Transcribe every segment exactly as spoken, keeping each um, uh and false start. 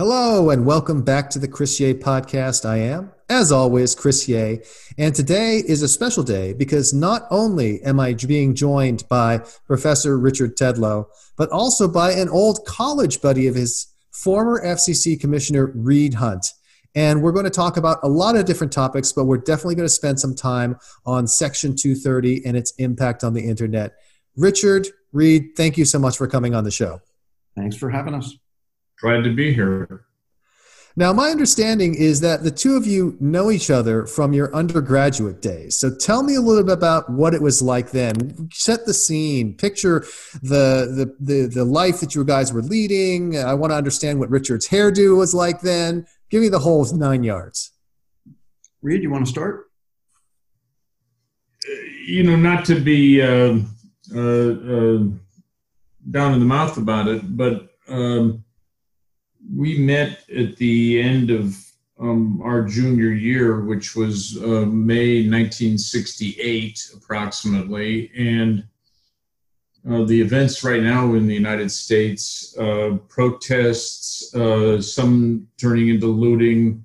Hello and welcome back to the Chris Yeh podcast. I am, as always, Chris Yeh, and today is a special day because not only am I being joined by Professor Richard Tedlow, but also by an old college buddy of his, former F C C Commissioner Reed Hundt. And we're going to talk about a lot of different topics, but we're definitely going to spend some time on Section two thirty and its impact on the internet. Richard, Reed, thank you so much for coming on the show. Thanks for having us. Glad to be here. Now, my understanding is that the two of you know each other from your undergraduate days. So tell me a little bit about what it was like then. Set the scene. Picture the the the, the life that you guys were leading. I want to understand what Richard's hairdo was like then. Give me the whole nine yards. Reed, you want to start? You know, not to be uh, uh, uh, down in the mouth about it, but... Um, We met at the end of um, our junior year, which was uh, May nineteen sixty-eight, approximately. And uh, the events right now in the United States, uh, protests, uh, some turning into looting,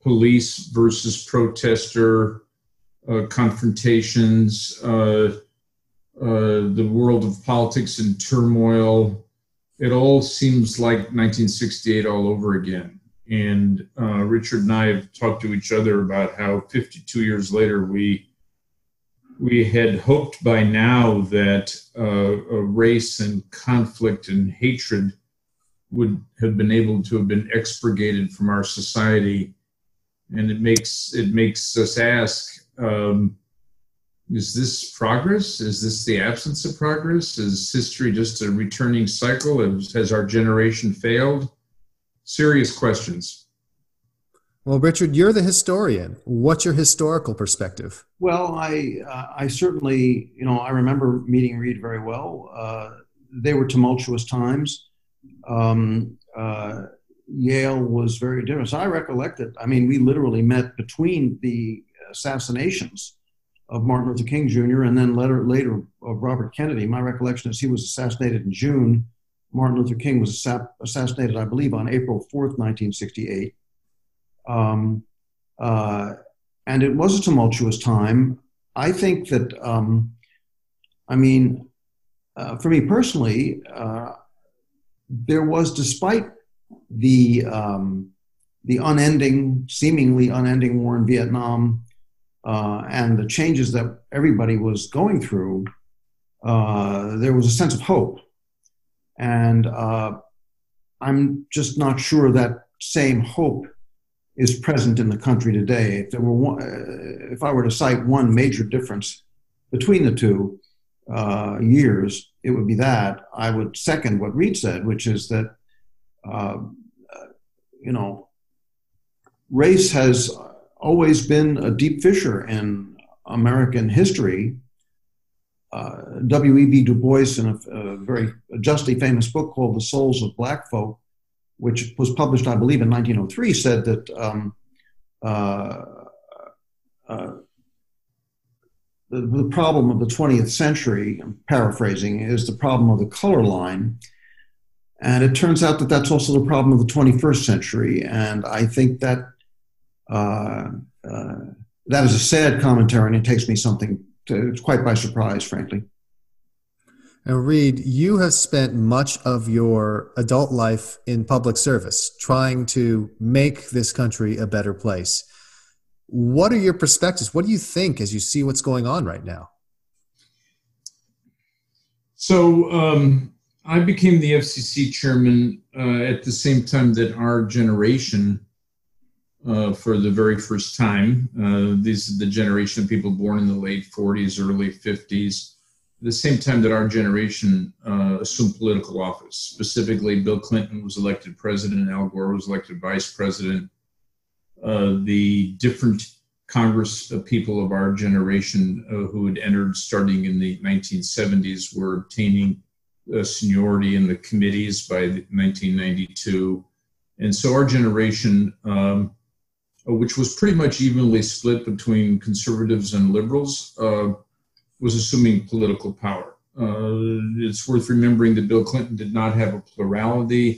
police versus protester uh, confrontations, uh, uh, the world of politics in turmoil. It all seems like nineteen sixty-eight all over again. And uh, Richard and I have talked to each other about how fifty-two years later, we we had hoped by now that uh, race and conflict and hatred would have been able to have been expurgated from our society. And it makes, it makes us ask, um, is this progress? Is this the absence of progress? Is history just a returning cycle? Has our generation failed? Serious questions. Well, Richard, you're the historian. What's your historical perspective? Well, I uh, I certainly, you know, I remember meeting Reed very well. Uh, they were tumultuous times. Um, uh, Yale was very different. So I recollect it. I mean, we literally met between the assassinations of Martin Luther King Junior and then later, later of Robert Kennedy. My recollection is he was assassinated in June. Martin Luther King was assassinated, I believe, on April fourth, nineteen sixty-eight. Um, uh, and it was a tumultuous time. I think that, um, I mean, uh, for me personally, uh, there was, despite the, um, the unending, seemingly unending war in Vietnam, Uh, and the changes that everybody was going through, uh, there was a sense of hope. And uh, I'm just not sure that same hope is present in the country today. If there were one, uh, if I were to cite one major difference between the two uh, years, it would be that. I would second what Reed said, which is that, uh, you know, race has always been a deep fissure in American history. Uh, W E B Du Bois, in a, a very justly famous book called The Souls of Black Folk, which was published, I believe, in nineteen oh three, said that um, uh, uh, the, the problem of the twentieth century, I'm paraphrasing, is the problem of the color line. And it turns out that that's also the problem of the twenty-first century. And I think that Uh, uh, that is a sad commentary, and it takes me something to, quite by surprise, frankly. Now, Reed, you have spent much of your adult life in public service trying to make this country a better place. What are your perspectives? What do you think as you see what's going on right now? So um, I became the F C C chairman uh, at the same time that our generation Uh, for the very first time. Uh, these are the generation of people born in the late forties, early fifties, the same time that our generation uh, assumed political office. Specifically, Bill Clinton was elected president, Al Gore was elected vice president. Uh, the different Congress people of our generation uh, who had entered starting in the nineteen seventies were obtaining uh, seniority in the committees by nineteen ninety-two. And so our generation, um, which was pretty much evenly split between conservatives and liberals, uh, was assuming political power. Uh, it's worth remembering that Bill Clinton did not have a plurality.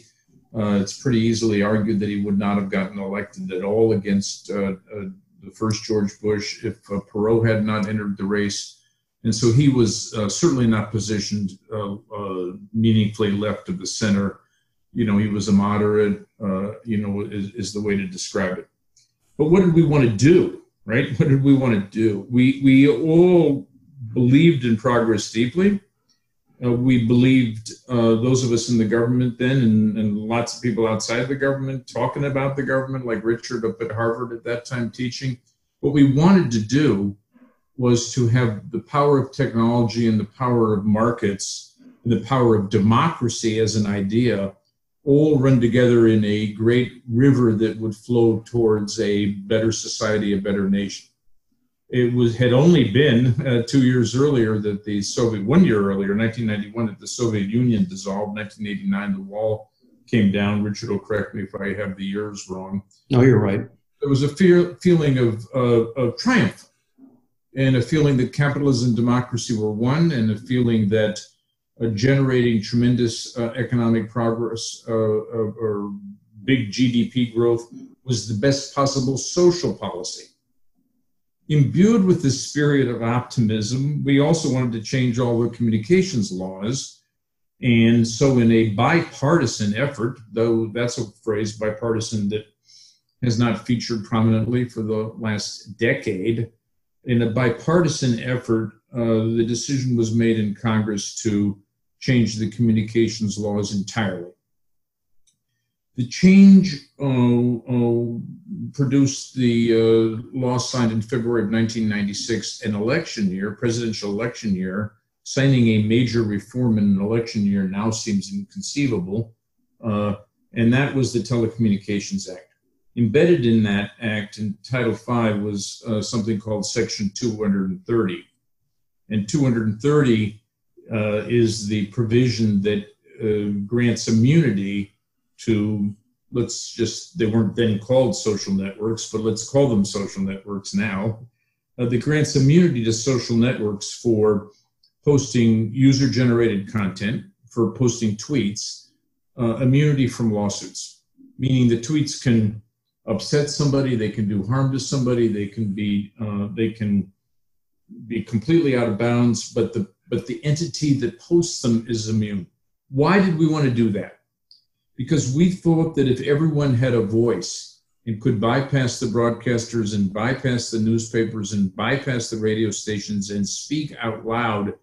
Uh, it's pretty easily argued that he would not have gotten elected at all against uh, uh, the first George Bush if uh, Perot had not entered the race. And so he was uh, certainly not positioned uh, uh, meaningfully left of the center. You know, he was a moderate, uh, you know, is, is the way to describe it. But what did we want to do, right? What did we want to do? We, we all believed in progress deeply. Uh, we believed, uh, those of us in the government then, and, and lots of people outside the government talking about the government, like Richard up at Harvard at that time teaching. What we wanted to do was to have the power of technology and the power of markets and the power of democracy as an idea all run together in a great river that would flow towards a better society, a better nation. It was, had only been uh, two years earlier that the Soviet, one year earlier, nineteen ninety-one, that the Soviet Union dissolved. nineteen eighty-nine, the wall came down. Richard will correct me if I have the years wrong. No, you're right. There was a fear, feeling of, uh, of triumph, and a feeling that capitalism and democracy were one, and a feeling that uh, generating tremendous uh, economic progress uh, or, or big G D P growth was the best possible social policy. Imbued with this spirit of optimism, we also wanted to change all the communications laws. And so in a bipartisan effort, though that's a phrase, bipartisan, that has not featured prominently for the last decade, in a bipartisan effort, uh, the decision was made in Congress to change the communications laws entirely. The change uh, uh, produced the uh, law signed in February of nineteen ninety-six, an election year, presidential election year. Signing a major reform in an election year now seems inconceivable. Uh, and that was the Telecommunications Act. Embedded in that act in Title five was uh, something called Section two thirty. And two thirty uh, is the provision that uh, grants immunity to, let's just, they weren't then called social networks, but let's call them social networks now, uh, that grants immunity to social networks for posting user-generated content, for posting tweets, uh, immunity from lawsuits, meaning the tweets can upset somebody, they can do harm to somebody, they can be, uh, they can be completely out of bounds, but the, but the entity that posts them is immune. Why did we want to do that? Because we thought that if everyone had a voice and could bypass the broadcasters and bypass the newspapers and bypass the radio stations and speak out loud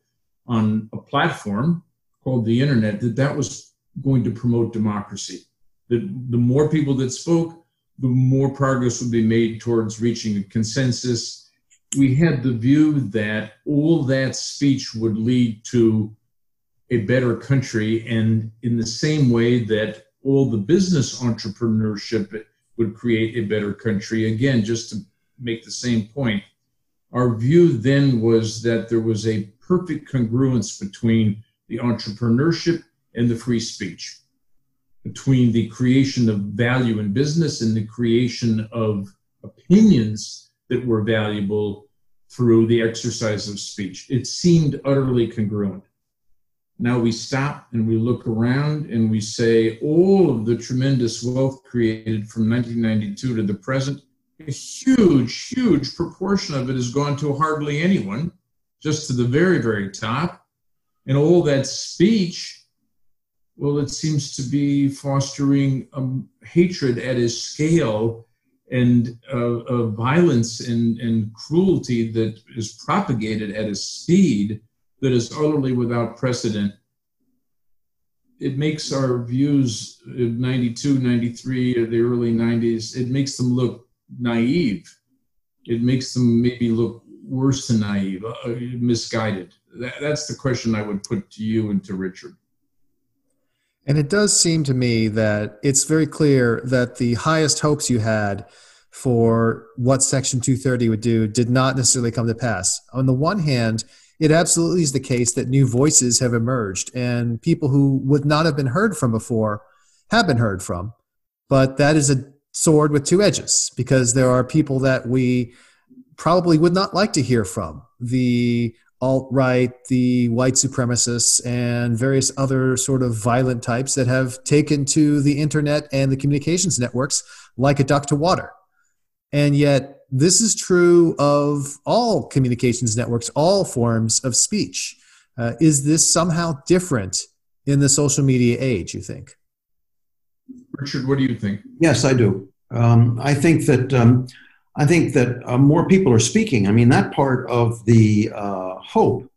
on a platform called the internet, that that was going to promote democracy. That the more people that spoke, the more progress would be made towards reaching a consensus. We had the view that all that speech would lead to a better country, and in the same way that all the business entrepreneurship would create a better country. Again, just to make the same point, our view then was that there was a perfect congruence between the entrepreneurship and the free speech, between the creation of value in business and the creation of opinions that were valuable through the exercise of speech. It seemed utterly congruent. Now we stop and we look around and we say all of the tremendous wealth created from nineteen ninety-two to the present, a huge, huge proportion of it has gone to hardly anyone, just to the very, very top. And all that speech, well, it seems to be fostering um, hatred at a scale and uh, uh, violence and, and cruelty that is propagated at a speed that is utterly without precedent. It makes our views in ninety-two, ninety-three, or the early nineties, it makes them look naive. It makes them maybe look worse than naive, uh, misguided. That, that's the question I would put to you and to Richard. And it does seem to me that it's very clear that the highest hopes you had for what Section two thirty would do did not necessarily come to pass. On the one hand, it absolutely is the case that new voices have emerged and people who would not have been heard from before have been heard from. But that is a sword with two edges, because there are people that we probably would not like to hear from. The alt-right, the white supremacists, and various other sort of violent types that have taken to the internet and the communications networks like a duck to water. And yet this is true of all communications networks, all forms of speech. Uh, is this somehow different in the social media age, you think? Richard, what do you think? Yes, I do. Um, I think that um, I think that uh, more people are speaking. I mean, that part of the uh, hope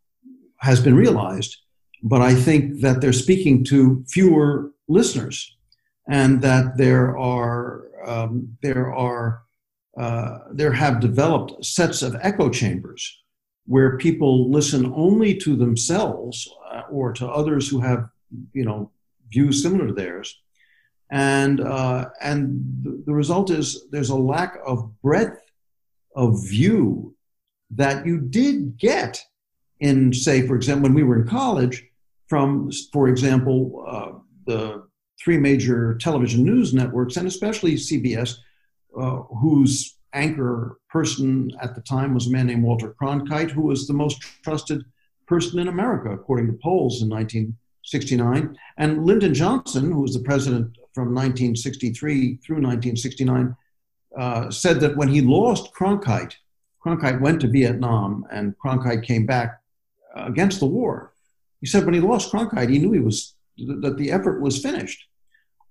has been realized, but I think that they're speaking to fewer listeners, and that there are um, there are uh, there have developed sets of echo chambers where people listen only to themselves or to others who have, you know, views similar to theirs. And uh, and the result is there's a lack of breadth of view that you did get in, say, for example, when we were in college, from, for example, uh, the three major television news networks, and especially C B S, uh, whose anchor person at the time was a man named Walter Cronkite, who was the most trusted person in America, according to polls in nineteen sixty-nine, and Lyndon Johnson, who was the president from nineteen sixty-three through nineteen sixty-nine, uh, said that when he lost Cronkite, Cronkite went to Vietnam and Cronkite came back uh, against the war. He said when he lost Cronkite, he knew he was th- that the effort was finished.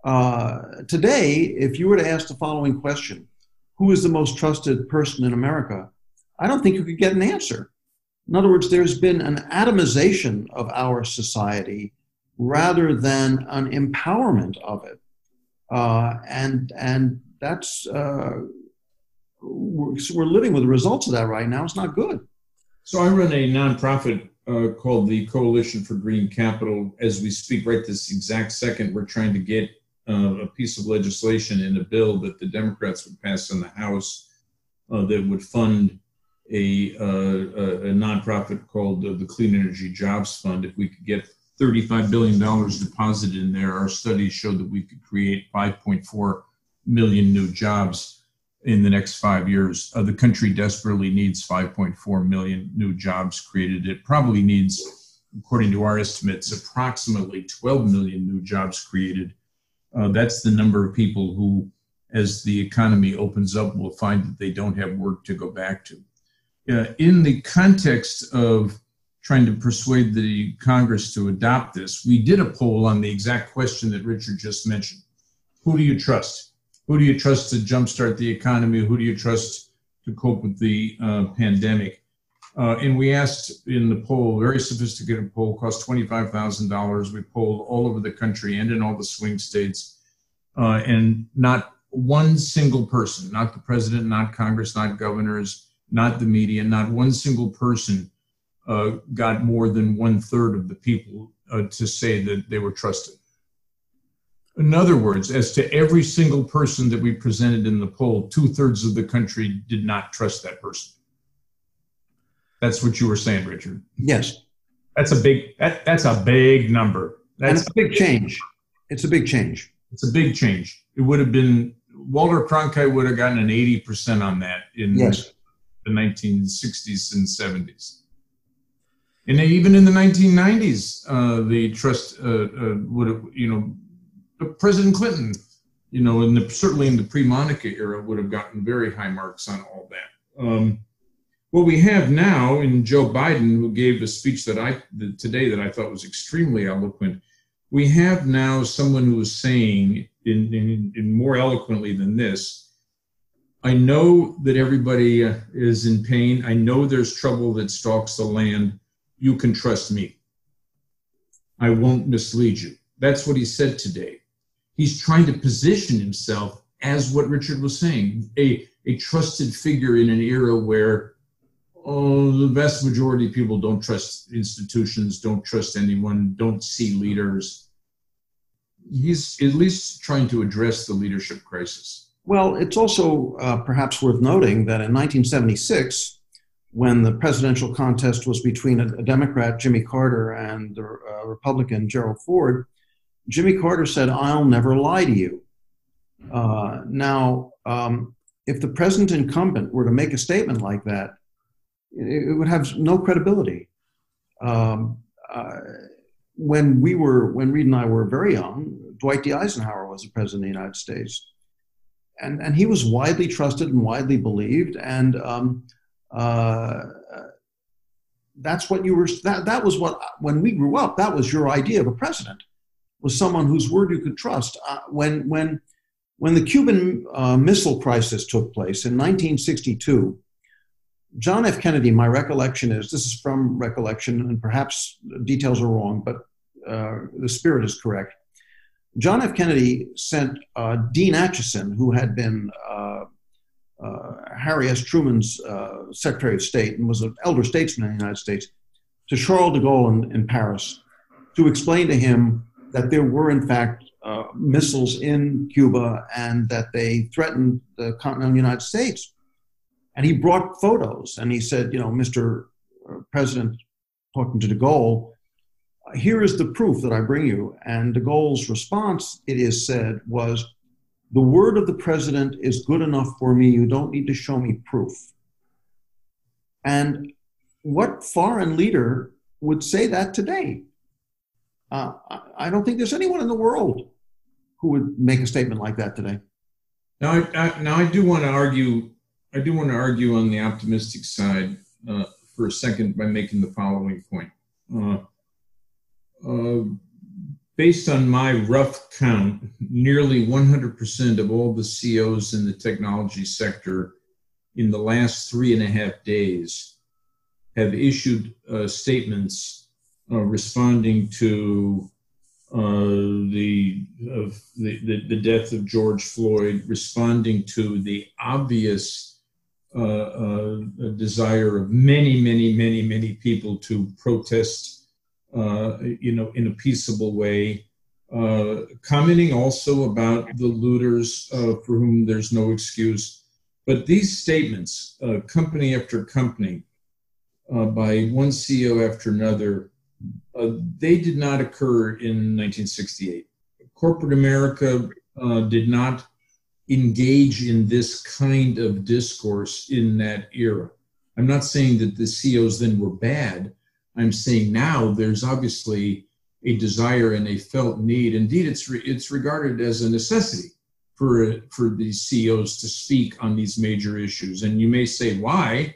Uh, today, if you were to ask the following question, who is the most trusted person in America? I don't think you could get an answer. In other words, there's been an atomization of our society rather than an empowerment of it. Uh, and and that's, uh, we're, we're living with the results of that right now. It's not good. So I run a nonprofit uh, called the Coalition for Green Capital. As we speak right this exact second, we're trying to get uh, a piece of legislation in a bill that the Democrats would pass in the House uh, that would fund a, uh, a, a nonprofit called uh, the Clean Energy Jobs Fund. If we could get thirty-five billion dollars deposited in there, our studies showed that we could create five point four million new jobs in the next five years. Uh, the country desperately needs five point four million new jobs created. It probably needs, according to our estimates, approximately twelve million new jobs created. Uh, that's the number of people who, as the economy opens up, will find that they don't have work to go back to. Uh, in the context of trying to persuade the Congress to adopt this, we did a poll on the exact question that Richard just mentioned. Who do you trust? Who do you trust to jumpstart the economy? Who do you trust to cope with the uh, pandemic? Uh, and we asked in the poll, very sophisticated poll, cost twenty-five thousand dollars. We polled all over the country and in all the swing states. Uh, and not one single person, not the president, not Congress, not governors, not the media, not one single person Uh, got more than one third of the people uh, to say that they were trusted. In other words, as to every single person that we presented in the poll, two thirds of the country did not trust that person. That's what you were saying, Richard. Yes. That's a big, that, that's a big number. That's and a big change. It's a big change. It's a big change. It would have been, Walter Cronkite would have gotten an eighty percent on that in yes. the nineteen sixties and seventies. And even in the nineteen nineties, uh, the trust uh, uh, would have, you know, President Clinton, you know, in the, certainly in the pre-Monica era, would have gotten very high marks on all that. Um, what we have now in Joe Biden, who gave a speech that I that today that I thought was extremely eloquent, we have now someone who is saying, in, in, in more eloquently than this, I know that everybody is in pain. I know there's trouble that stalks the land. You can trust me. I won't mislead you. That's what he said today. He's trying to position himself as what Richard was saying, a, a trusted figure in an era where oh, the vast majority of people don't trust institutions, don't trust anyone, don't see leaders. He's at least trying to address the leadership crisis. Well, it's also uh, perhaps worth noting that in nineteen seventy-six, when the presidential contest was between a, a Democrat, Jimmy Carter, and the uh, Republican, Gerald Ford, Jimmy Carter said, I'll never lie to you. Uh, now, um, if the present incumbent were to make a statement like that, it, it would have no credibility. Um, uh, when we were, when Reed and I were very young, Dwight D. Eisenhower was the president of the United States. And, and he was widely trusted and widely believed. And um, uh, that's what you were, that, that was what, when we grew up, that was your idea of a president, was someone whose word you could trust. Uh, when, when, when the Cuban uh, Missile Crisis took place in nineteen sixty-two, John F. Kennedy, my recollection is, this is from recollection, and perhaps details are wrong, but uh, the spirit is correct. John F. Kennedy sent uh, Dean Acheson, who had been uh, uh, Harry S. Truman's uh, Secretary of State and was an elder statesman in the United States, to Charles de Gaulle in, in Paris to explain to him that there were, in fact, uh, missiles in Cuba and that they threatened the continental United States. And he brought photos and he said, you know, Mister President, talking to de Gaulle, here is the proof that I bring you. And de Gaulle's response, it is said, was, the word of the president is good enough for me. You don't need to show me proof. And what foreign leader would say that today? Uh, I don't think there's anyone in the world who would make a statement like that today. Now, I, I, now I do want to argue, I do want to argue on the optimistic side uh, for a second by making the following point. Uh, Uh, based on my rough count, nearly one hundred percent of all the C E Os in the technology sector in the last three and a half days have issued uh, statements uh, responding to uh, the, of the, the, the death of George Floyd, responding to the obvious uh, uh, desire of many, many, many, many people to protest Uh, you know, in a peaceable way, uh, commenting also about the looters uh, for whom there's no excuse. But these statements, uh, company after company, uh, by one C E O after another, uh, they did not occur in nineteen sixty-eight. Corporate America uh, did not engage in this kind of discourse in that era. I'm not saying that the C E Os then were bad. I'm saying now there's obviously a desire and a felt need. Indeed, it's re, it's regarded as a necessity for for these C E Os to speak on these major issues. And you may say why,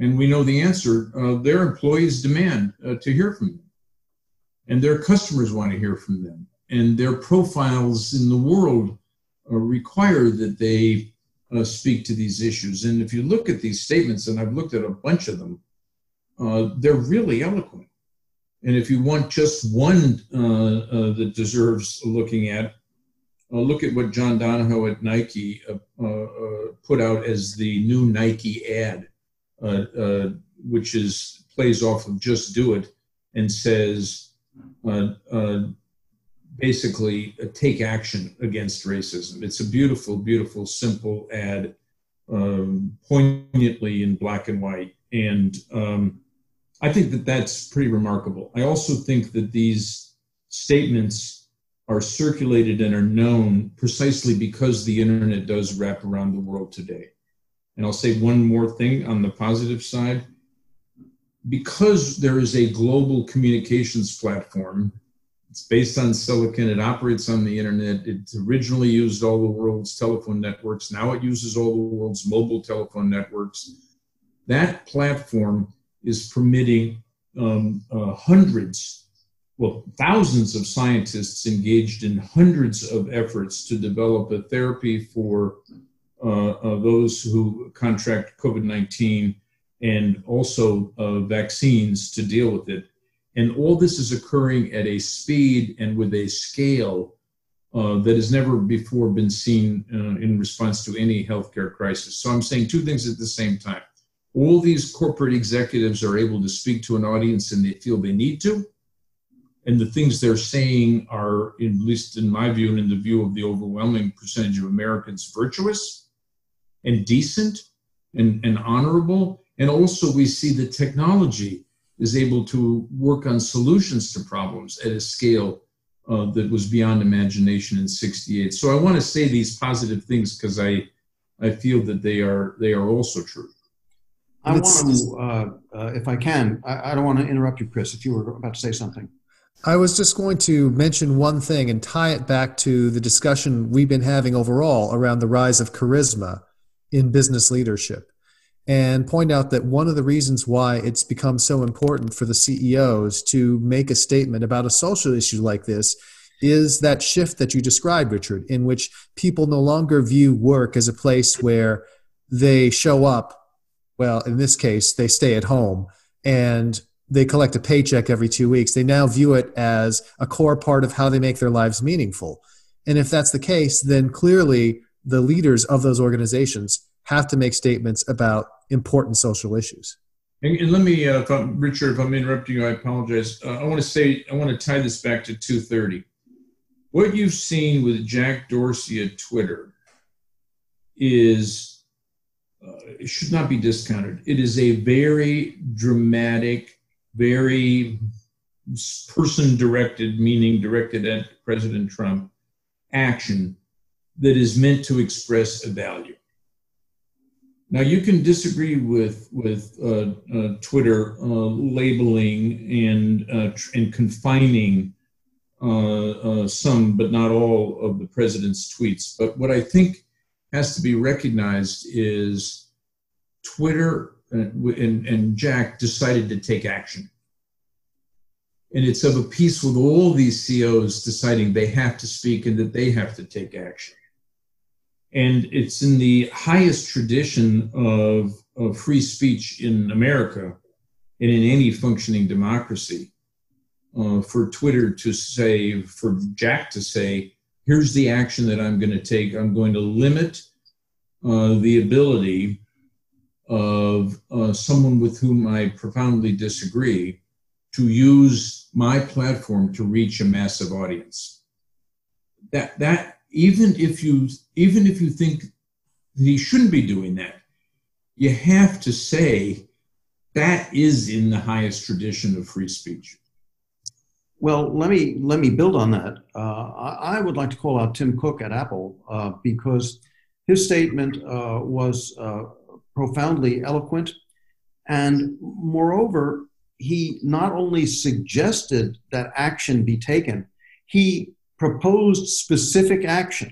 and we know the answer. Uh, their employees demand uh, to hear from them, and their customers want to hear from them, and their profiles in the world uh, require that they uh, speak to these issues. And if you look at these statements, and I've looked at a bunch of them, Uh, they're really eloquent. And if you want just one uh, uh, that deserves looking at, uh, look at what John Donahoe at Nike uh, uh, uh, put out as the new Nike ad, uh, uh, which is plays off of Just Do It and says, uh, uh, basically, uh, take action against racism. It's a beautiful, beautiful, simple ad, um, poignantly in black and white. And um, I think that that's pretty remarkable. I also think that these statements are circulated and are known precisely because the internet does wrap around the world today. And I'll say one more thing on the positive side. Because there is a global communications platform, it's based on silicon, it operates on the internet, it's originally used all the world's telephone networks, now it uses all the world's mobile telephone networks. That platform is permitting um, uh, hundreds, well, thousands of scientists engaged in hundreds of efforts to develop a therapy for uh, uh, those who contract COVID nineteen and also uh, vaccines to deal with it. And all this is occurring at a speed and with a scale uh, that has never before been seen uh, in response to any healthcare crisis. So I'm saying two things at the same time. All these corporate executives are able to speak to an audience and they feel they need to. And the things they're saying are, at least in my view and in the view of the overwhelming percentage of Americans, virtuous and decent and, and honorable. And also we see that technology is able to work on solutions to problems at a scale uh, that was beyond imagination in sixty-eight. So I want to say these positive things because I, I feel that they are, they are also true. I want to, uh, uh, if I can, I, I don't want to interrupt you, Chris, if you were about to say something. I was just going to mention one thing and tie it back to the discussion we've been having overall around the rise of charisma in business leadership, and point out that one of the reasons why it's become so important for the C E Os to make a statement about a social issue like this is that shift that you described, Richard, in which people no longer view work as a place where they show up. Well, in this case, they stay at home and they collect a paycheck every two weeks. They now view it as a core part of how they make their lives meaningful. And if that's the case, then clearly the leaders of those organizations have to make statements about important social issues. And, and let me, uh, if I'm, Richard, if I'm interrupting you, I apologize. Uh, I want to say, I want to tie this back to two thirty. What you've seen with Jack Dorsey at Twitter is Uh, it should not be discounted. It is a very dramatic, very person-directed, meaning directed at President Trump, action that is meant to express a value. Now, you can disagree with with uh, uh, Twitter uh, labeling and uh, tr- and confining uh, uh, some, but not all, of the president's tweets. But what I think has to be recognized is Twitter and, and, and Jack decided to take action. And it's of a piece with all these C E Os deciding they have to speak and that they have to take action. And it's in the highest tradition of, of free speech in America and in any functioning democracy uh, for Twitter to say, for Jack to say, here's the action that I'm going to take. I'm going to limit uh, the ability of uh, someone with whom I profoundly disagree to use my platform to reach a massive audience. That that even if you even if you think that he shouldn't be doing that, you have to say that is in the highest tradition of free speech. Well, let me let me build on that. Uh, I, I would like to call out Tim Cook at Apple uh, because his statement uh, was uh, profoundly eloquent, and moreover, he not only suggested that action be taken, he proposed specific action.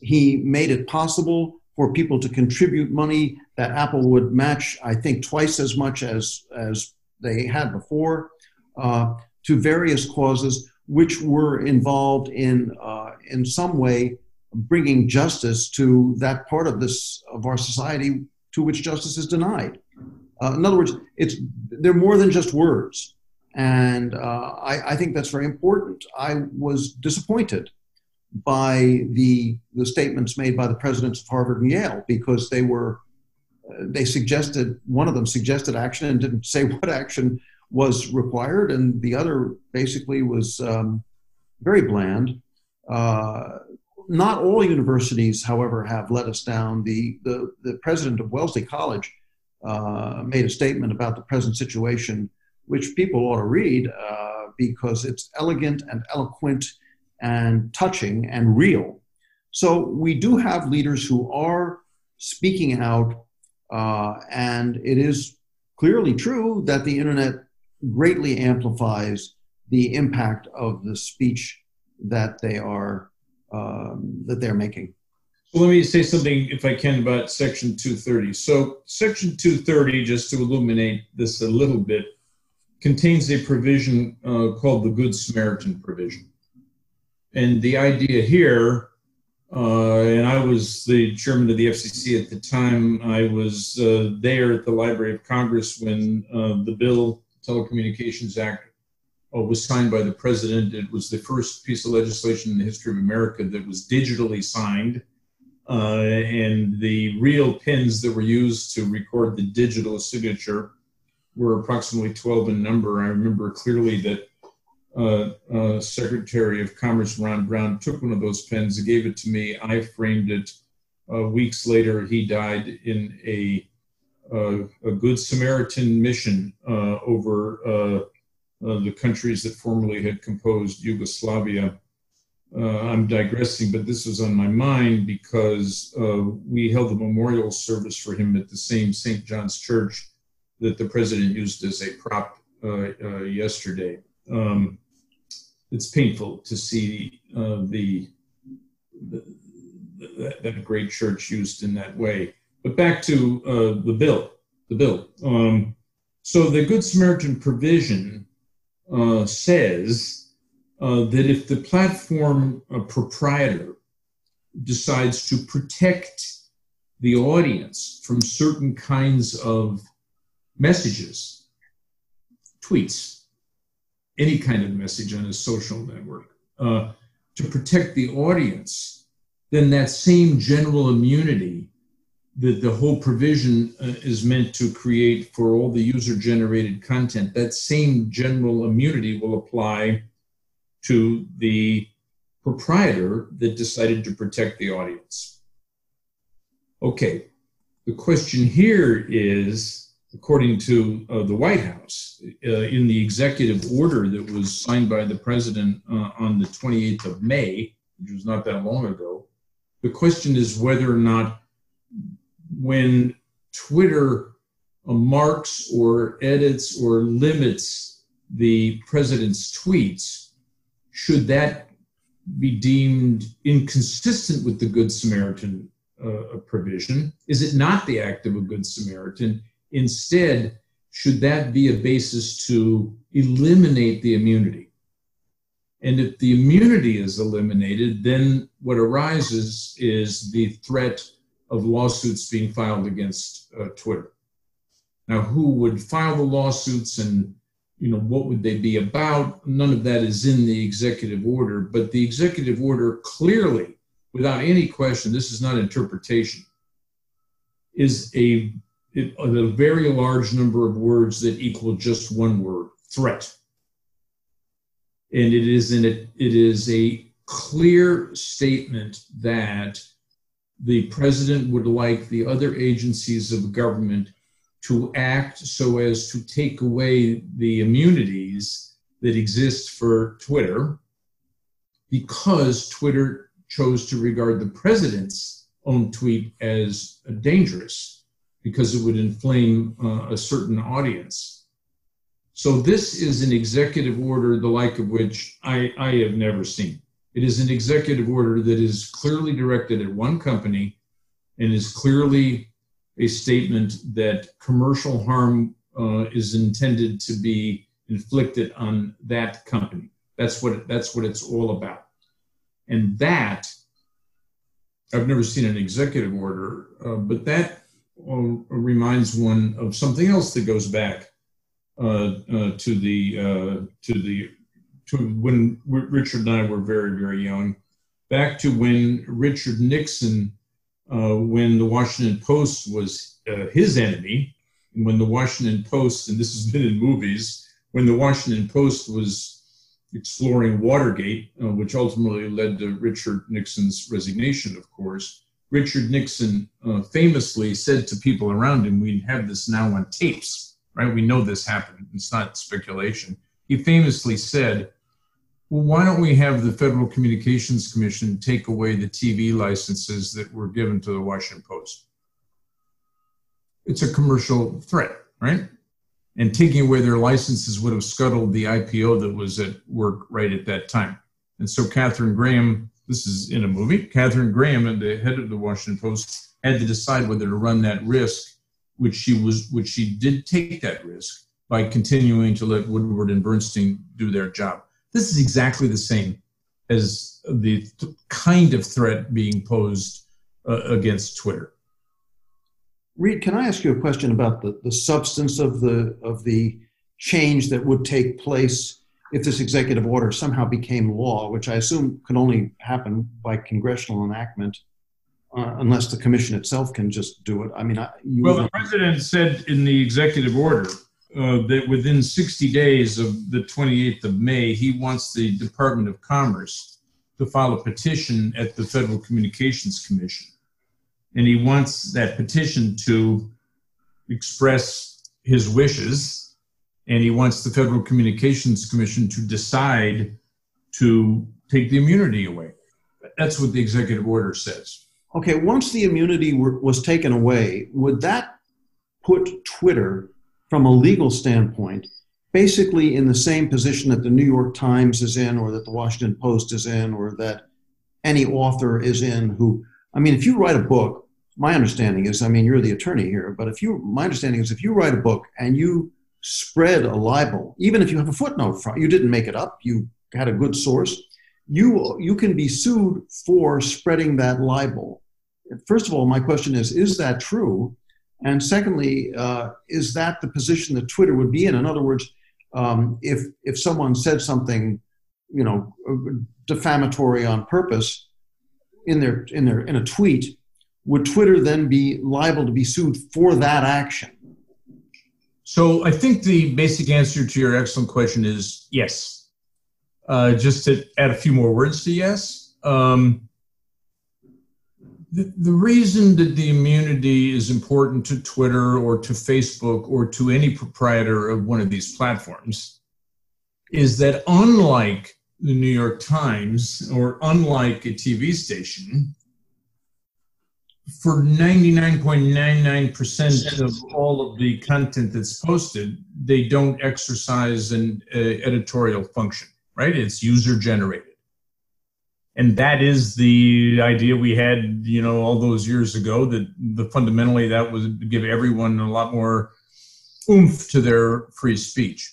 He made it possible for people to contribute money that Apple would match, I think, twice as much as as they had before. Uh, to various causes which were involved in uh, in some way bringing justice to that part of this of our society to which justice is denied. Uh, in other words, it's they're more than just words, and uh, I, I think that's very important. I was disappointed by the the statements made by the presidents of Harvard and Yale because they were uh, they suggested one of them suggested action and didn't say what action was required, and the other basically was um, very bland. Uh, not all universities, however, have let us down. The the, the president of Wellesley College uh, made a statement about the present situation, which people ought to read uh, because it's elegant and eloquent and touching and real. So we do have leaders who are speaking out, uh, and it is clearly true that the internet greatly amplifies the impact of the speech that they are um, that they're making. Well, let me say something, if I can, about Section two thirty. So Section two thirty, just to illuminate this a little bit, contains a provision uh, called the Good Samaritan provision. And the idea here, uh, and I was the chairman of the F C C at the time, I was uh, there at the Library of Congress when uh, the bill Telecommunications Act uh, was signed by the president. It was the first piece of legislation in the history of America that was digitally signed. Uh, and the real pins that were used to record the digital signature were approximately twelve in number. I remember clearly that uh, uh, Secretary of Commerce Ron Brown took one of those pins and gave it to me. I framed it. Uh, weeks later, he died in a Uh, a Good Samaritan mission uh, over uh, uh, the countries that formerly had composed Yugoslavia. Uh, I'm digressing, but this was on my mind because uh, we held a memorial service for him at the same Saint John's Church that the president used as a prop uh, uh, yesterday. Um, it's painful to see uh, the, the, the that great church used in that way. But back to uh, the bill, the bill. Um, so the Good Samaritan provision uh, says uh, that if the platform uh, proprietor decides to protect the audience from certain kinds of messages, tweets, any kind of message on a social network, uh, to protect the audience, then that same general immunity that the whole provision uh, is meant to create for all the user-generated content, that same general immunity will apply to the proprietor that decided to protect the audience. Okay, the question here is, according to uh, the White House, uh, in the executive order that was signed by the president uh, on the twenty-eighth of May, which was not that long ago, the question is whether or not when Twitter uh, marks or edits or limits the president's tweets, should that be deemed inconsistent with the Good Samaritan uh, provision? Is it not the act of a Good Samaritan? Instead, should that be a basis to eliminate the immunity? And if the immunity is eliminated, then what arises is the threat of lawsuits being filed against uh, Twitter. Now, who would file the lawsuits and, you know, what would they be about? None of that is in the executive order, but the executive order clearly, without any question, this is not interpretation, is a, it, a very large number of words that equal just one word, threat. And it is, in it, it is a clear statement that the president would like the other agencies of government to act so as to take away the immunities that exist for Twitter, because Twitter chose to regard the president's own tweet as dangerous because it would inflame uh, a certain audience. So this is an executive order the like of which I, I have never seen. It is an executive order that is clearly directed at one company and is clearly a statement that commercial harm uh, is intended to be inflicted on that company. That's what, it, that's what it's all about. And that, I've never seen an executive order, uh, but that uh, reminds one of something else that goes back uh, uh, to the, uh, to the, to when Richard and I were very, very young, back to when Richard Nixon, uh, when the Washington Post was uh, his enemy, and when the Washington Post, and this has been in movies, when the Washington Post was exploring Watergate, uh, which ultimately led to Richard Nixon's resignation, of course, Richard Nixon uh, famously said to people around him, we have this now on tapes, right? We know this happened, it's not speculation. He famously said, well, why don't we have the Federal Communications Commission take away the T V licenses that were given to the Washington Post? It's a commercial threat, right? And taking away their licenses would have scuttled the I P O that was at work right at that time. And so Catherine Graham, this is in a movie, Catherine Graham and the head of the Washington Post had to decide whether to run that risk, which she was, which she did take that risk by continuing to let Woodward and Bernstein do their job. This is exactly the same as the th- kind of threat being posed uh, against Twitter. Reed, can I ask you a question about the, the substance of the, of the change that would take place if this executive order somehow became law, which I assume can only happen by congressional enactment, uh, unless the commission itself can just do it? I mean, I, you well, the president said in the executive order Uh, that within sixty days of the twenty-eighth of May, he wants the Department of Commerce to file a petition at the Federal Communications Commission. And he wants that petition to express his wishes, and he wants the Federal Communications Commission to decide to take the immunity away. That's what the executive order says. Okay, once the immunity were, was taken away, would that put Twitter from a legal standpoint, basically in the same position that the New York Times is in, or that the Washington Post is in, or that any author is in who, I mean, if you write a book, my understanding is, I mean, you're the attorney here, but if you, my understanding is if you write a book and you spread a libel, even if you have a footnote, from, you didn't make it up, you had a good source, you, you can be sued for spreading that libel. First of all, my question is, is that true? And secondly, uh, is that the position that Twitter would be in? In other words, um, if, if someone said something, you know, defamatory on purpose in their, in their, in a tweet, would Twitter then be liable to be sued for that action? So I think the basic answer to your excellent question is yes. Uh, just to add a few more words to yes. Um, the, the reason that the immunity is important to Twitter or to Facebook or to any proprietor of one of these platforms is that unlike the New York Times or unlike a T V station, for ninety-nine point nine nine percent of all of the content that's posted, they don't exercise an uh, editorial function, right? It's user generated. And that is the idea we had, you know, all those years ago, that the fundamentally that would give everyone a lot more oomph to their free speech.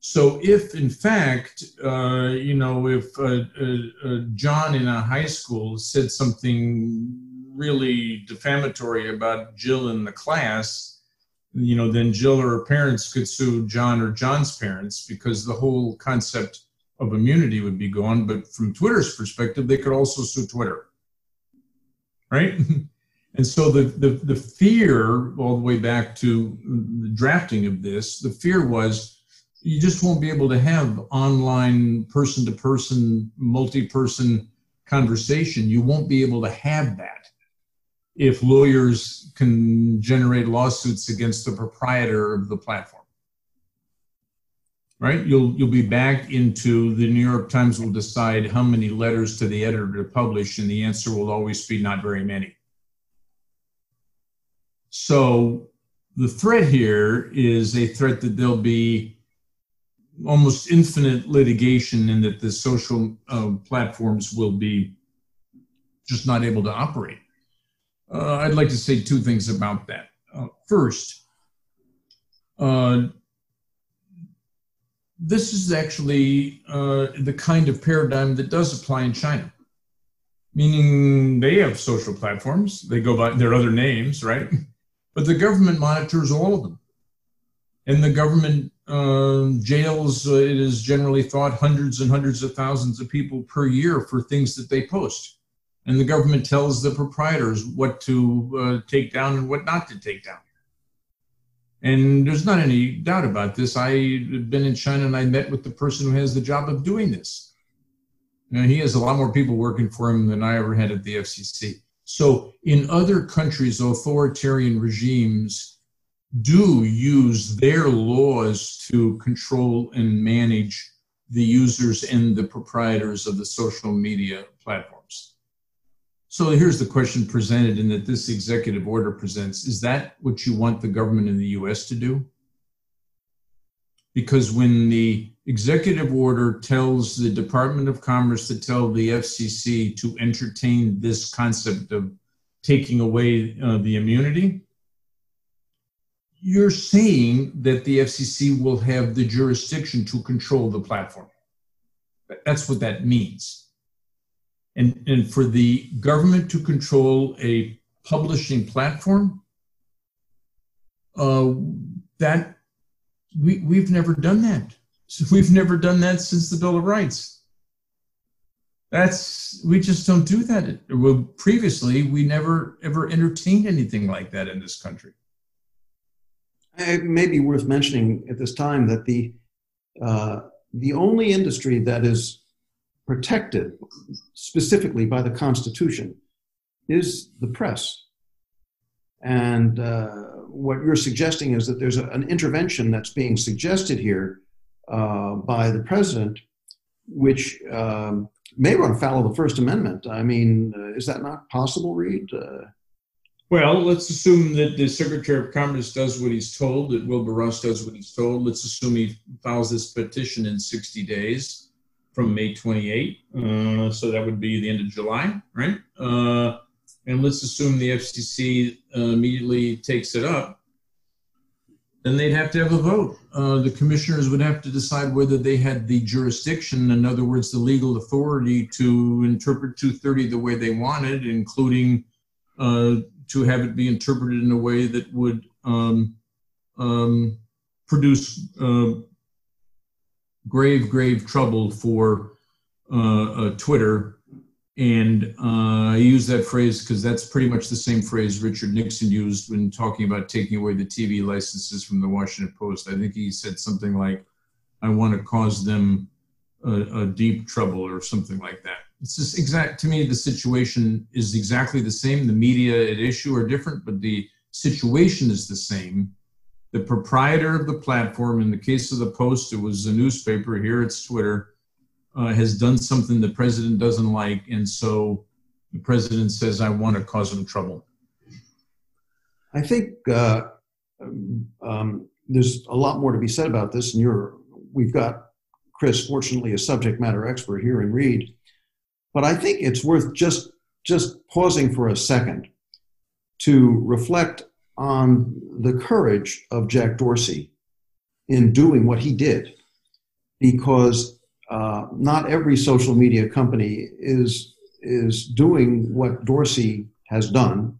So if, in fact, uh, you know, if uh, uh, uh, John in a high school said something really defamatory about Jill in the class, you know, then Jill or her parents could sue John or John's parents because the whole concept of immunity would be gone. But from Twitter's perspective, they could also sue Twitter, right? And so the, the, the fear all the way back to the drafting of this, the fear was you just won't be able to have online person-to-person, multi-person conversation. You won't be able to have that if lawyers can generate lawsuits against the proprietor of the platform, right? You'll, you'll be back into the New York Times will decide how many letters to the editor to publish, and the answer will always be not very many. So the threat here is a threat that there'll be almost infinite litigation, and that the social uh, platforms will be just not able to operate. Uh, I'd like to say two things about that. Uh, first, uh, this is actually uh, the kind of paradigm that does apply in China, meaning they have social platforms. They go by their other names, right? But the government monitors all of them. And the government uh, jails, uh, it is generally thought, hundreds and hundreds of thousands of people per year for things that they post. And the government tells the proprietors what to uh, take down and what not to take down. And there's not any doubt about this. I've been in China and I met with the person who has the job of doing this. Now, he has a lot more people working for him than I ever had at the F C C. So in other countries, authoritarian regimes do use their laws to control and manage the users and the proprietors of the social media platforms. So here's the question presented and that this executive order presents. Is that what you want the government in the U S to do? Because when the executive order tells the Department of Commerce to tell the F C C to entertain this concept of taking away uh, the immunity, you're saying that the F C C will have the jurisdiction to control the platform. That's what that means. And, and for the government to control a publishing platform, uh, that we, we've never done that. So we've never done that since the Bill of Rights. That's, we just don't do that. Well, previously, we never ever entertained anything like that in this country. It may be worth mentioning at this time that the uh, the only industry that is protected specifically by the Constitution is the press. And uh, what you're suggesting is that there's a, an intervention that's being suggested here uh, by the president, which um, may run afoul of the First Amendment. I mean, uh, is that not possible, Reed? Uh, Well, let's assume that the Secretary of Commerce does what he's told, that Wilbur Ross does what he's told. Let's assume he files this petition in sixty days from May twenty-eighth. Uh, so that would be the end of July, right? Uh, and let's assume the F C C uh, immediately takes it up. Then they'd have to have a vote. Uh, the commissioners would have to decide whether they had the jurisdiction, in other words, the legal authority to interpret two thirty the way they wanted, including uh, to have it be interpreted in a way that would um, um, produce uh, grave, grave trouble for uh, uh, Twitter. And uh, I use that phrase because that's pretty much the same phrase Richard Nixon used when talking about taking away the T V licenses from the Washington Post. I think he said something like, I want to cause them a, a deep trouble or something like that. It's just exact, to me, the situation is exactly the same. The media at issue are different, but the situation is the same. The proprietor of the platform, in the case of the Post, it was a newspaper, here it's Twitter, Uh, has done something the president doesn't like, and so the president says, I want to cause him trouble. I think uh, um, there's a lot more to be said about this, and you're, we've got, Chris, fortunately, a subject matter expert here in Reed, but I think it's worth just, just pausing for a second to reflect on the courage of Jack Dorsey in doing what he did, because Uh, not every social media company is, is doing what Dorsey has done.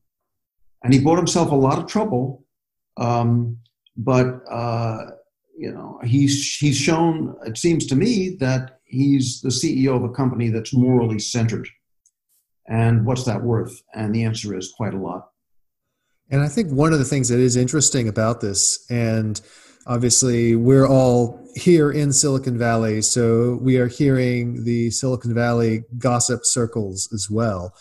And he bought himself a lot of trouble, um, but, uh, you know, he's, he's shown, it seems to me, that he's the C E O of a company that's morally centered. And what's that worth? And the answer is quite a lot. And I think one of the things that is interesting about this, and obviously, we're all here in Silicon Valley, so we are hearing the Silicon Valley gossip circles as well.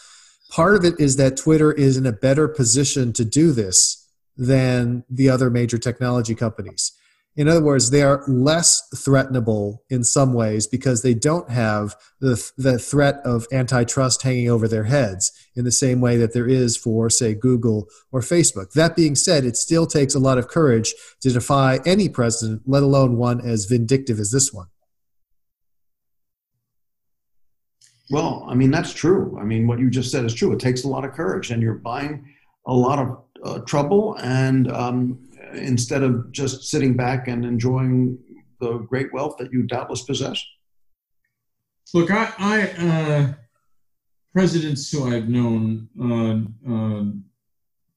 Part of it is that Twitter is in a better position to do this than the other major technology companies. In other words, they are less threatenable in some ways because they don't have the, the threat of antitrust hanging over their heads in the same way that there is for, say, Google or Facebook. That being said, it still takes a lot of courage to defy any president, let alone one as vindictive as this one. Well, I mean, that's true. I mean, what you just said is true. It takes a lot of courage, and you're buying a lot of uh, trouble, and um instead of just sitting back and enjoying the great wealth that you doubtless possess? Look, I, I uh, presidents who I've known uh, uh,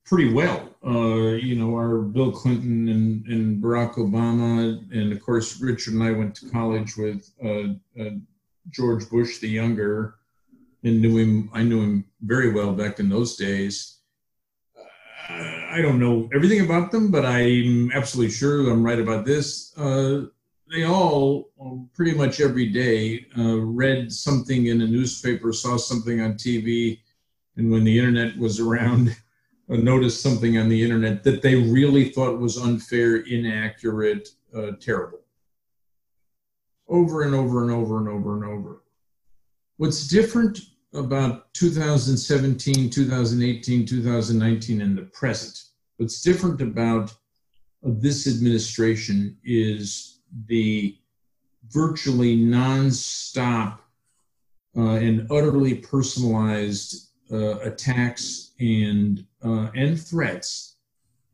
pretty well, uh, you know, are Bill Clinton and, and Barack Obama, and of course, Richard and I went to college with uh, uh, George Bush the younger, and knew him. I knew him very well back in those days. I don't know everything about them, but I'm absolutely sure I'm right about this. Uh, they all, pretty much every day, uh, read something in a newspaper, saw something on T V, and when the internet was around, uh, noticed something on the internet that they really thought was unfair, inaccurate, uh, terrible. Over and over and over and over and over. What's different about two thousand seventeen, two thousand eighteen, two thousand nineteen, and the present. What's different about this administration is the virtually nonstop uh, and utterly personalized uh, attacks and, uh, and threats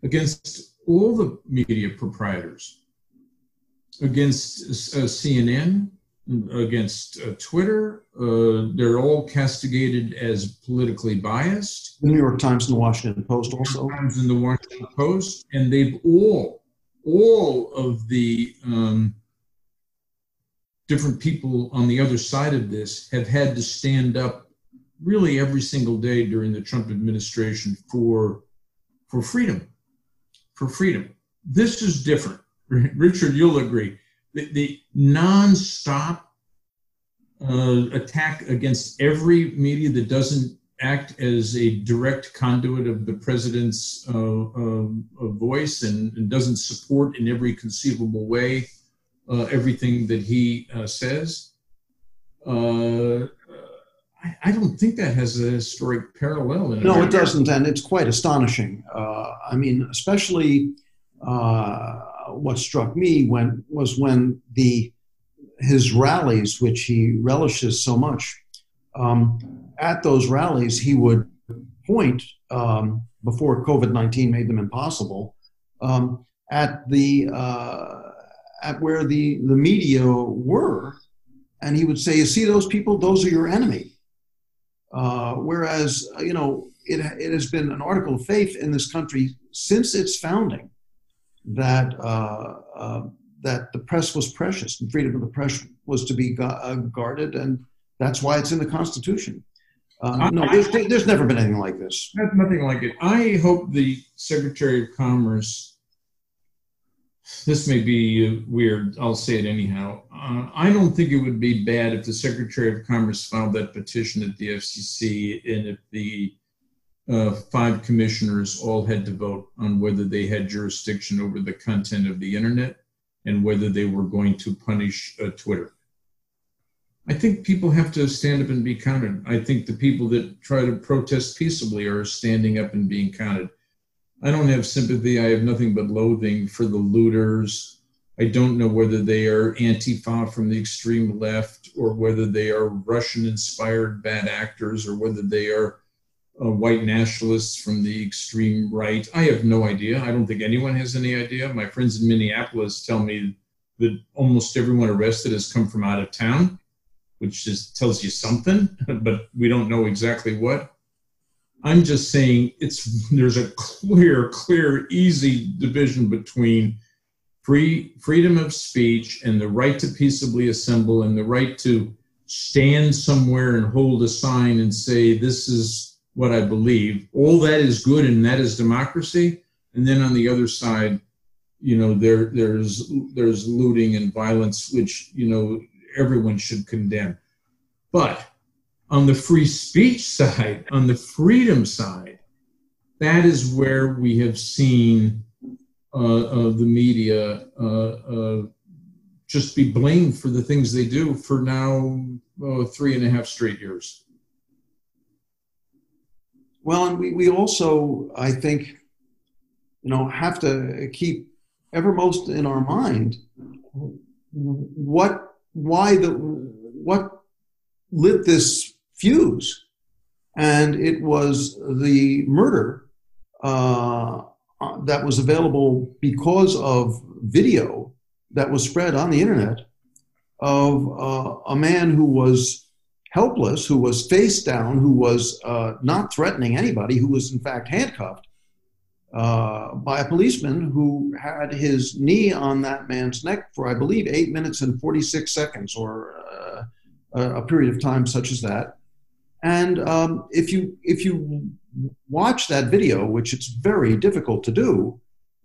against all the media proprietors, against uh, C N N, against uh, Twitter. Uh, they're all castigated as politically biased. The New York Times and the Washington Post also. The New York Times and the Washington Post. And they've all, all of the um, different people on the other side of this have had to stand up really every single day during the Trump administration for, for freedom, for freedom. This is different. Richard, you'll agree. The, the nonstop uh, attack against every media that doesn't act as a direct conduit of the president's uh, uh, voice and, and doesn't support in every conceivable way uh, everything that he uh, says. Uh, I don't think that has a historic parallel. In no, it doesn't, and it's quite astonishing. Uh, I mean, especially uh, what struck me when was when the his rallies, which he relishes so much, um, at those rallies he would point, um, before COVID nineteen made them impossible, um, at the uh, at where the, the media were, and he would say, "You see those people? Those are your enemy." Uh, whereas, you know, it, it has been an article of faith in this country since its founding that uh, uh, that the press was precious and freedom of the press was to be gu- uh, guarded, and that's why it's in the Constitution. Uh, no, there's, there's never been anything like this. Nothing like it. I hope the Secretary of Commerce, this may be weird, I'll say it anyhow. Uh, I don't think it would be bad if the Secretary of Commerce filed that petition at the F C C and if the uh, five commissioners all had to vote on whether they had jurisdiction over the content of the internet and whether they were going to punish uh, Twitter. I think people have to stand up and be counted. I think the people that try to protest peaceably are standing up and being counted. I don't have sympathy. I have nothing but loathing for the looters. I don't know whether they are Antifa from the extreme left or whether they are Russian-inspired bad actors or whether they are uh, white nationalists from the extreme right. I have no idea. I don't think anyone has any idea. My friends in Minneapolis tell me that almost everyone arrested has come from out of town, which just tells you something, but we don't know exactly what. I'm just saying it's there's a clear, clear, easy division between free freedom of speech and the right to peaceably assemble and the right to stand somewhere and hold a sign and say, this is what I believe. All that is good and that is democracy. And then on the other side, you know, there there's there's looting and violence, which, you know, everyone should condemn. But on the free speech side, on the freedom side, that is where we have seen uh, of the media uh, uh, just be blamed for the things they do for now uh, three and a half straight years. Well, and we, we also, I think, you know, have to keep evermost in our mind what, why the, what lit this fuse, and it was the murder uh, that was available because of video that was spread on the internet of uh, a man who was helpless, who was face down, who was uh, not threatening anybody, who was in fact handcuffed uh, by a policeman who had his knee on that man's neck for, I believe, eight minutes and forty-six seconds or uh, a period of time such as that. And um, if you if you watch that video, which it's very difficult to do,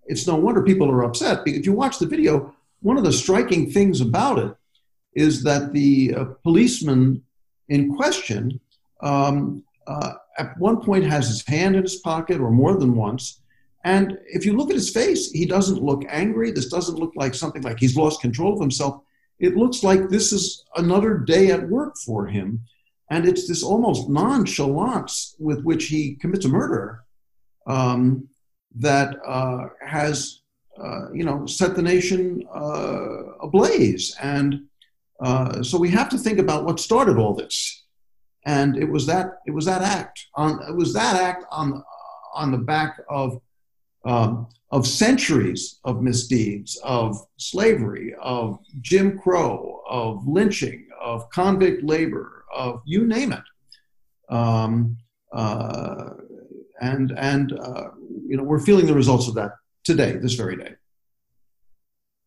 it's no wonder people are upset. If you watch the video, one of the striking things about it is that the uh, policeman in question um, uh, at one point has his hand in his pocket or more than once. And if you look at his face, he doesn't look angry. This doesn't look like something like he's lost control of himself. It looks like this is another day at work for him. And it's this almost nonchalance with which he commits a murder um, that uh, has, uh, you know, set the nation uh, ablaze. And uh, so we have to think about what started all this. And it was that it was that act on it was that act on on the back of um, of centuries of misdeeds, of slavery, of Jim Crow, of lynching, of convict labor. Of you name it, um, uh, and and uh, you know we're feeling the results of that today, this very day.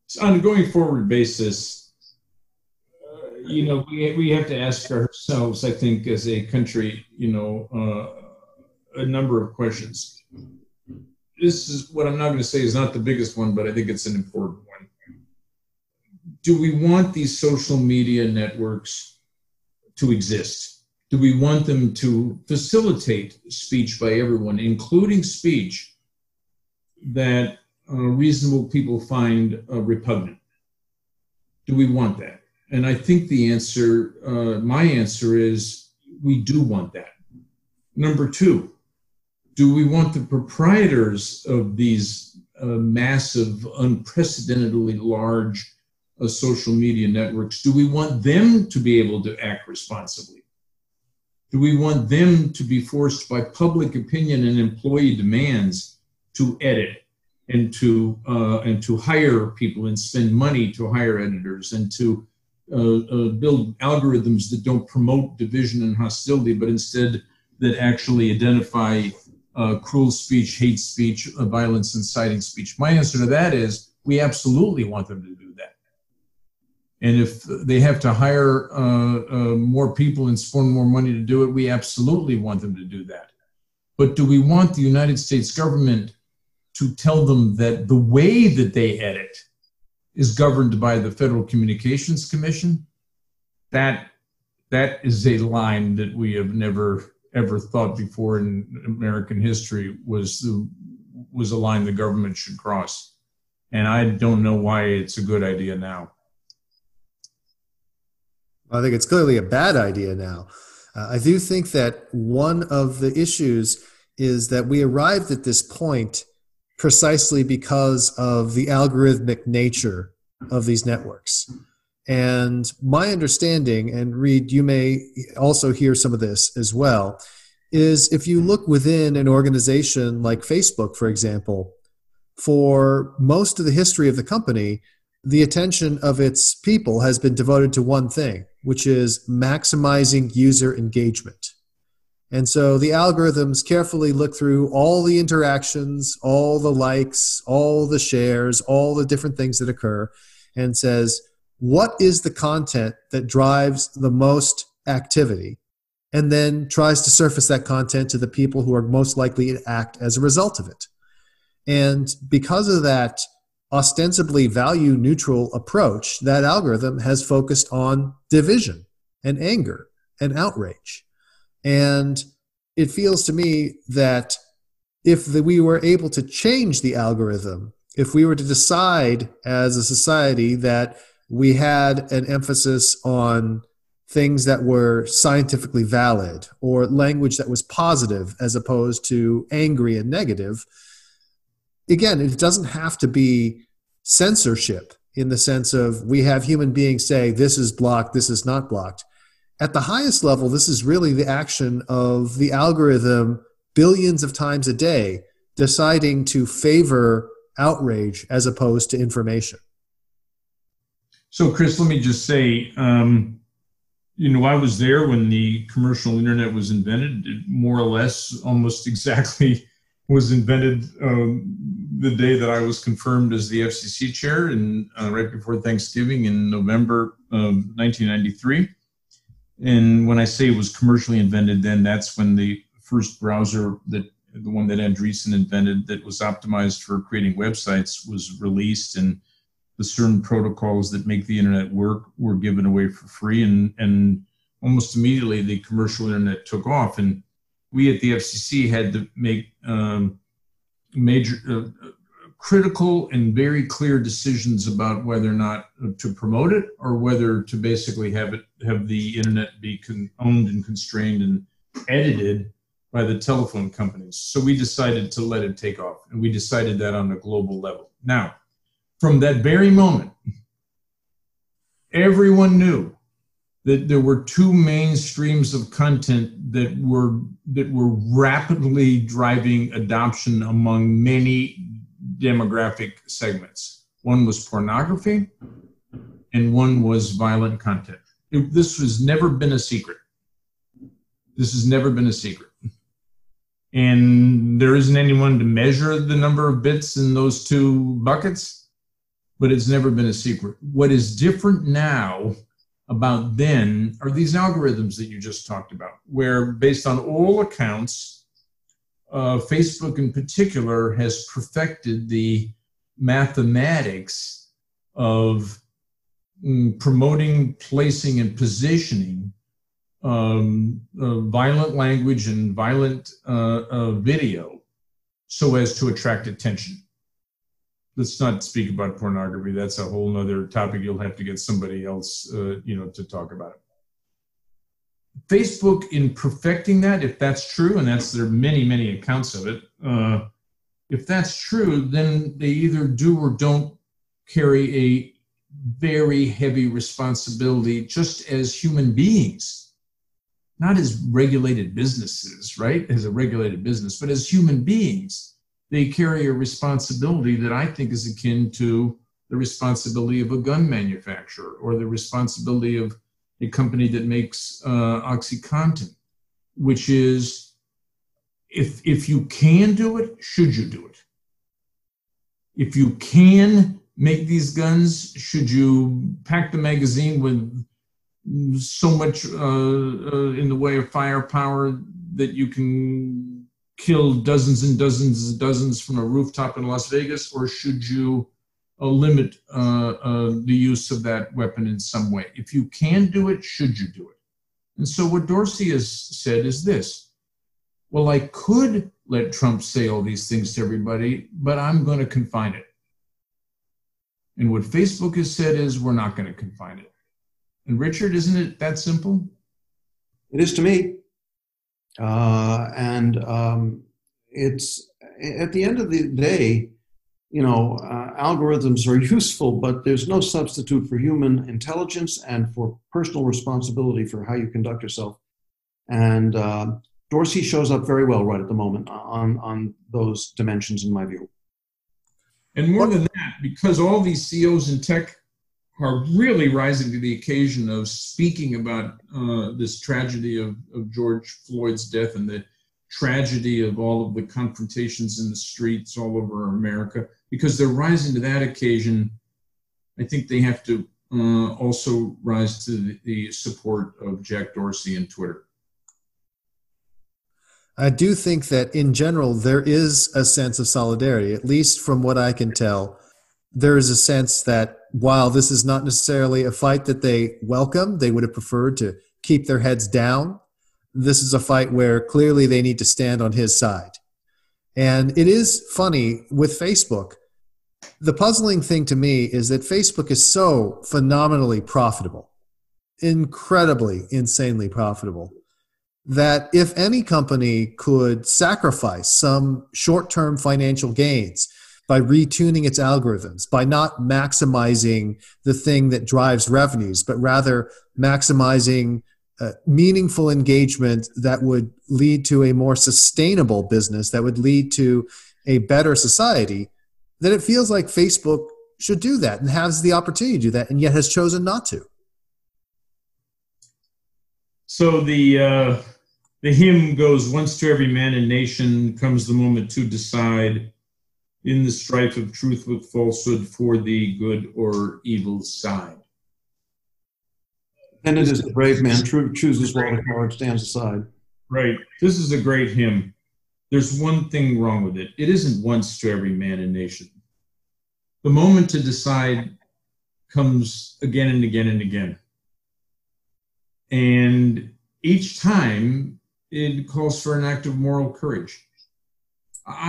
So on a going forward basis, uh, you know we we have to ask ourselves, I think, as a country, you know, uh, a number of questions. This is what I'm not going to say is not the biggest one, but I think it's an important one. Do we want these social media networks to exist? Do we want them to facilitate speech by everyone, including speech that uh, reasonable people find uh, repugnant? Do we want that? And I think the answer, uh, my answer is we do want that. Number two, do we want the proprietors of these uh, massive, unprecedentedly large uh, social media networks, do we want them to be able to act responsibly? Do we want them to be forced by public opinion and employee demands to edit and to uh, and to hire people and spend money to hire editors and to uh, uh, build algorithms that don't promote division and hostility, but instead that actually identify uh, cruel speech, hate speech, uh, violence inciting speech? My answer to that is we absolutely want them to do that. And if they have to hire uh, uh, more people and spend more money to do it, we absolutely want them to do that. But do we want the United States government to tell them that the way that they edit is governed by the Federal Communications Commission? That, that is a line that we have never ever thought before in American history was, the, was a line the government should cross. And I don't know why it's a good idea now. I think it's clearly a bad idea now. Uh, I do think that one of the issues is that we arrived at this point precisely because of the algorithmic nature of these networks. And my understanding, and Reed, you may also hear some of this as well, is if you look within an organization like Facebook, for example, for most of the history of the company, the attention of its people has been devoted to one thing, which is maximizing user engagement. And so the algorithms carefully look through all the interactions, all the likes, all the shares, all the different things that occur, and says, what is the content that drives the most activity? And then tries to surface that content to the people who are most likely to act as a result of it. And because of that ostensibly value-neutral approach, that algorithm has focused on division and anger and outrage. And it feels to me that if the, we were able to change the algorithm, if we were to decide as a society that we had an emphasis on things that were scientifically valid or language that was positive as opposed to angry and negative, again, it doesn't have to be censorship in the sense of we have human beings say this is blocked, this is not blocked. At the highest level, this is really the action of the algorithm billions of times a day deciding to favor outrage as opposed to information. So, Chris, let me just say, um, you know, I was there when the commercial internet was invented. It more or less almost exactly was invented um, the day that I was confirmed as the F C C chair, and uh, right before Thanksgiving in November of nineteen ninety-three. And when I say it was commercially invented then, that's when the first browser, that the one that Andreessen invented that was optimized for creating websites, was released, and the certain protocols that make the internet work were given away for free. And, and almost immediately the commercial internet took off. And we at the F C C had to make um, major, uh, critical and very clear decisions about whether or not to promote it or whether to basically have it, have the internet be con- owned and constrained and edited by the telephone companies. So we decided to let it take off, and we decided that on a global level. Now, from that very moment, everyone knew that there were two main streams of content that were that were rapidly driving adoption among many demographic segments. One was pornography, and one was violent content. It, this has never been a secret. This has never been a secret. And there isn't anyone to measure the number of bits in those two buckets, but it's never been a secret. What is different now about then are these algorithms that you just talked about, where based on all accounts, Uh, Facebook in particular has perfected the mathematics of mm, promoting, placing, and positioning um, uh, violent language and violent uh, uh, video so as to attract attention. Let's not speak about pornography. That's a whole other topic. You'll have to get somebody else, uh, you know, to talk about it. Facebook, in perfecting that, if that's true, and that's there are many, many accounts of it, uh, if that's true, then they either do or don't carry a very heavy responsibility just as human beings, not as regulated businesses, right? As a regulated business, but as human beings, they carry a responsibility that I think is akin to the responsibility of a gun manufacturer or the responsibility of a company that makes uh, OxyContin, which is, if, if you can do it, should you do it? If you can make these guns, should you pack the magazine with so much uh, uh, in the way of firepower that you can kill dozens and dozens and dozens from a rooftop in Las Vegas, or should you Uh, limit uh, uh, the use of that weapon in some way? If you can do it, should you do it? And so what Dorsey has said is this: well, I could let Trump say all these things to everybody, but I'm going to confine it. And what Facebook has said is, we're not going to confine it. And Richard, isn't it that simple? It is to me. Uh, and um, it's, at the end of the day, you know, uh, algorithms are useful, but there's no substitute for human intelligence and for personal responsibility for how you conduct yourself. And uh, Dorsey shows up very well right at the moment on, on those dimensions, in my view. And more than that, because all these C E Os in tech are really rising to the occasion of speaking about uh, this tragedy of, of George Floyd's death and the tragedy of all of the confrontations in the streets all over America, because they're rising to that occasion, I think they have to uh, also rise to the, the support of Jack Dorsey and Twitter. I do think that in general, there is a sense of solidarity, at least from what I can tell. There is a sense that while this is not necessarily a fight that they welcome, they would have preferred to keep their heads down, this is a fight where clearly they need to stand on his side. And it is funny with Facebook. The puzzling thing to me is that Facebook is so phenomenally profitable, incredibly, insanely profitable, that if any company could sacrifice some short-term financial gains by retuning its algorithms, by not maximizing the thing that drives revenues, but rather maximizing Uh, meaningful engagement that would lead to a more sustainable business, that would lead to a better society, then it feels like Facebook should do that and has the opportunity to do that, and yet has chosen not to. So the uh, the hymn goes, once to every man and nation comes the moment to decide in the strife of truth with falsehood for the good or evil side. And it is the brave man true chooses while the coward stands aside. Right. This is a great hymn. There's one thing wrong with it. It isn't once to every man and nation. The moment to decide comes again and again and again. And each time it calls for an act of moral courage.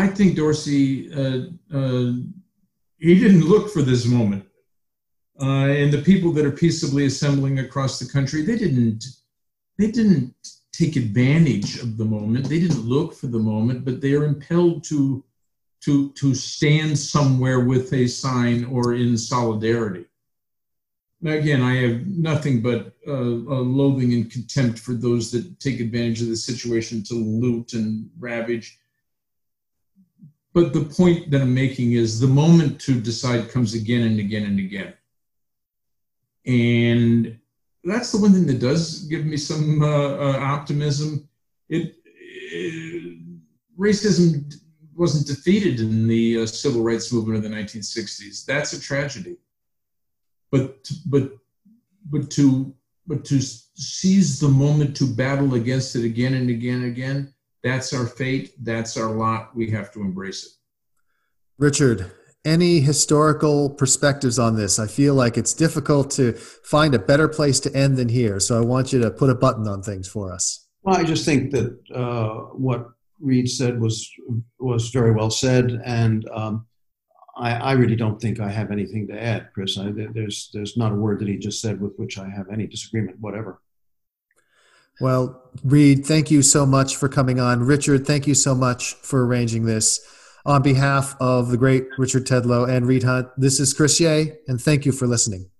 I think Dorsey, uh, uh, he didn't look for this moment. Uh, and the people that are peaceably assembling across the country, they didn't, they didn't take advantage of the moment. They didn't look for the moment, but they are impelled to, to, to stand somewhere with a sign or in solidarity. Now, again, I have nothing but uh, a loathing and contempt for those that take advantage of the situation to loot and ravage. But the point that I'm making is the moment to decide comes again and again and again. And that's the one thing that does give me some uh, uh, optimism. It, it, racism wasn't defeated in the uh, civil rights movement of the nineteen sixties. That's a tragedy. But but but to but to seize the moment to battle against it again and again and again. That's our fate. That's our lot. We have to embrace it. Richard, any historical perspectives on this? I feel like it's difficult to find a better place to end than here, so I want you to put a button on things for us. Well, I just think that uh, what Reed said was was very well said, and um, I, I really don't think I have anything to add, Chris. I, there's, there's not a word that he just said with which I have any disagreement, whatever. Well, Reed, thank you so much for coming on. Richard, thank you so much for arranging this. On behalf of the great Richard Tedlow and Reed Hundt, this is Chris Yeh, and thank you for listening.